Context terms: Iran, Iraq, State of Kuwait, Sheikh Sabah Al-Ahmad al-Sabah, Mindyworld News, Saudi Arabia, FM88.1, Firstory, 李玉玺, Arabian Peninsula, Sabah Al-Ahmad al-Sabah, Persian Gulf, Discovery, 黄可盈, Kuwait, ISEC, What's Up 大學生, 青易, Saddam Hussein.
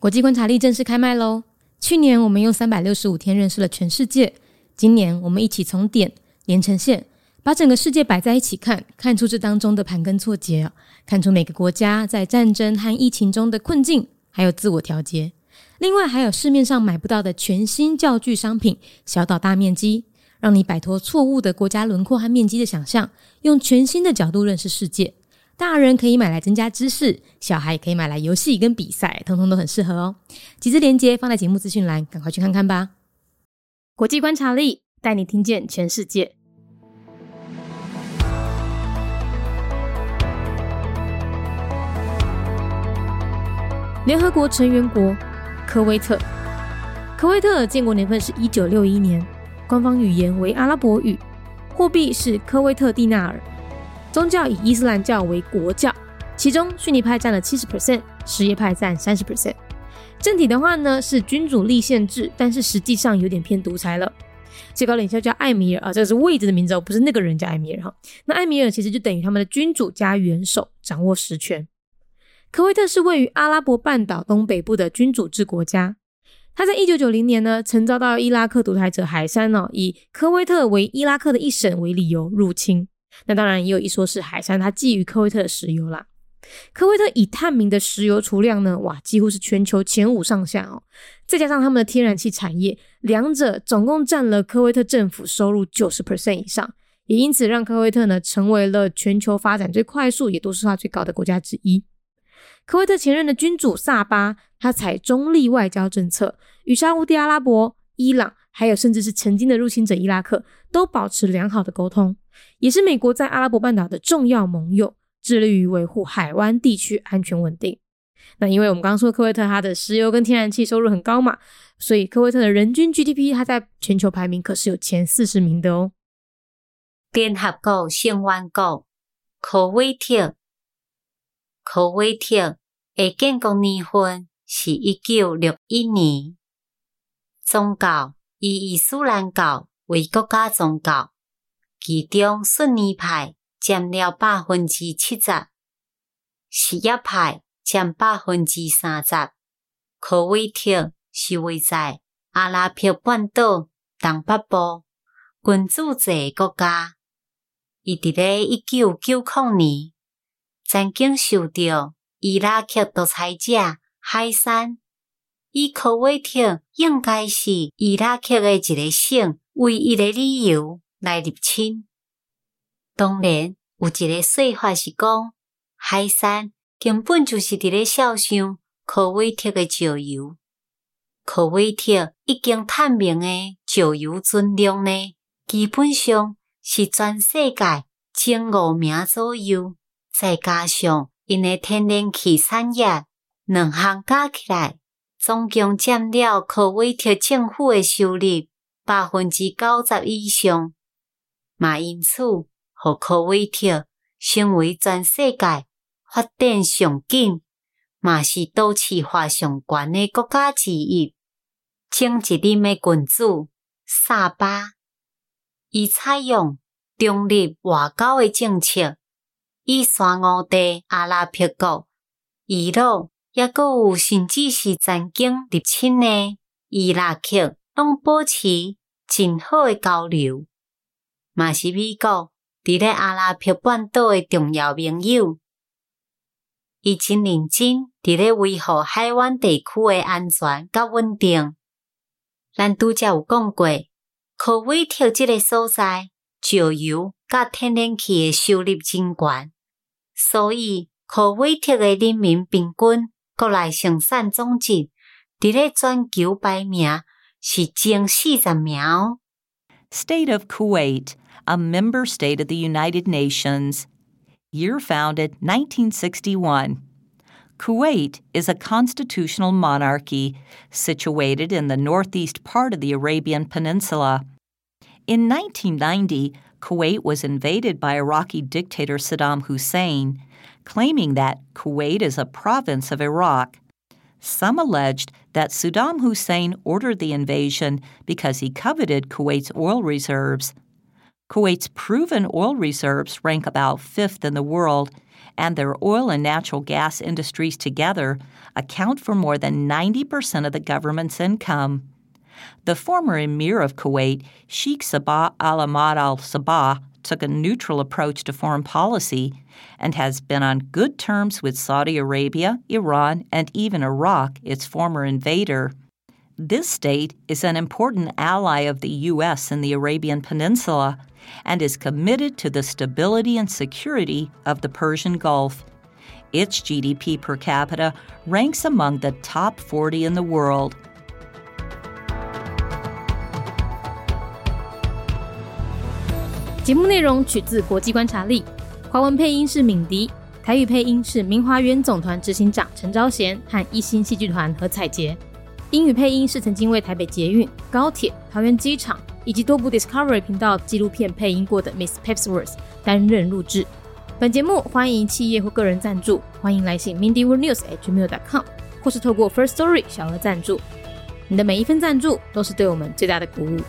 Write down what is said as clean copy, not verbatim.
国际观察力正式开麦喽！去年我们用365天认识了全世界，今年我们一起从点连成线，把整个世界摆在一起看，看出这当中的盘根错节，看出每个国家在战争和疫情中的困境，还有自我调节。另外还有市面上买不到的全新教具商品小岛大面积，让你摆脱错误的国家轮廓和面积的想象，用全新的角度认识世界。大人可以买来增加知识，小孩也可以买来游戏跟比赛，通通都很适合哦。集资连结放在节目资讯栏，赶快去看看吧。国际观察力带你听见全世界。联合国成员国科威特，科威特建国年份是1961年，官方语言为阿拉伯语，货币是科威特蒂纳尔，宗教以伊斯兰教为国教，其中逊尼派占了 70%， 什叶派占 30%。 政体的话呢是君主立宪制，但是实际上有点偏独裁了。最高领袖叫艾米尔啊，这个是位置的名字，不是那个人叫艾米尔哈。那艾米尔其实就等于他们的君主加元首，掌握实权。科威特是位于阿拉伯半岛东北部的君主制国家，他在1990年呢曾遭到伊拉克独裁者海珊以科威特为伊拉克的一省为理由入侵。那当然也有一说是海珊他觊觎科威特的石油啦。科威特已探明的石油储量呢，哇，几乎是全球前5上下哦。再加上他们的天然气产业，两者总共占了科威特政府收入 90% 以上，也因此让科威特呢成为了全球发展最快速也都市化最高的国家之一。科威特前任的君主萨巴，他采中立外交政策，与沙烏地阿拉伯、伊朗还有甚至是曾经的入侵者伊拉克都保持良好的沟通，也是美国在阿拉伯半岛的重要盟友，致力于维护海湾地区安全稳定。那因为我们刚刚说科威特它的石油跟天然气收入很高嘛，所以科威特的人均 GDP 它在全球排名可是有前40名的哦。联合国成员国科威特，科威特的建国年份是1961年，宗教以伊斯兰教为国家宗教，其中逊尼派占了 70%， 什叶派占 30%。 科威特是位在阿拉伯半岛东北部君主制的国家，伊伫咧1990年曾经受到伊拉克独裁者海珊，以科威特应该是伊拉克的一个省唯一的理由来入侵。当然有一个说法是讲，海珊根本就是伫咧效仿科威特的石油。科威特已经探明的石油存量呢，基本上是全世界前5名左右，再加上因的天然气产业，两项加起来总共占了科威特政府的收入 90% 以上，也因此让科威特成为全世界发展上紧，也是都市化上高的国家之一。前一任的君主萨巴，伊采用中立外交的政策，以沙烏地阿拉伯国、伊朗，也阁有甚至是曾经入侵的伊拉克，拢保持真好的交流。嘛是美国伫咧阿拉伯半岛的重要盟友，伊真认真伫咧维护海湾地区的安全甲稳定。咱拄则有讲过，科威特即个所在石油甲天然气的收入真悬，所以科威特的人民平均国内生产总值伫咧全球排名是前40名哦。State of Kuwait, a member state of the United Nations. Year founded 1961. Kuwait is a constitutional monarchy situated in the northeast part of the Arabian Peninsula. In 1990, Kuwait was invaded by Iraqi dictator Saddam Hussein, claiming that Kuwait is a province of Iraq. Some alleged that Saddam Hussein ordered the invasion because he coveted Kuwait's oil reserves. Kuwait's proven oil reserves rank about 5th in the world and their oil and natural gas industries together account for more than 90% of the government's income. The former emir of Kuwait, Sheikh Sabah Al-Ahmad al-Sabah, took a neutral approach to foreign policy and has been on good terms with Saudi Arabia, Iran, and even Iraq, its former invader. This state is an important ally of the U.S. in the Arabian Peninsula and is committed to the stability and security of the Persian Gulf. Its GDP per capita ranks among the top 40 in the world.节目内容取自国际观察力，华文配音是敏迪，台语配音是明华园总团执行长陈昭贤和一心戏剧团何彩杰，英语配音是曾经为台北捷运、高铁、桃园机场以及多部 Discovery 频道纪录片配音过的 Ms. Pipsworth 担任录制。本节目欢迎企业或个人赞助，欢迎来信 Mindyworld News at gmail.com 或是透过 Firstory 小额赞助，你的每一份赞助都是对我们最大的鼓舞。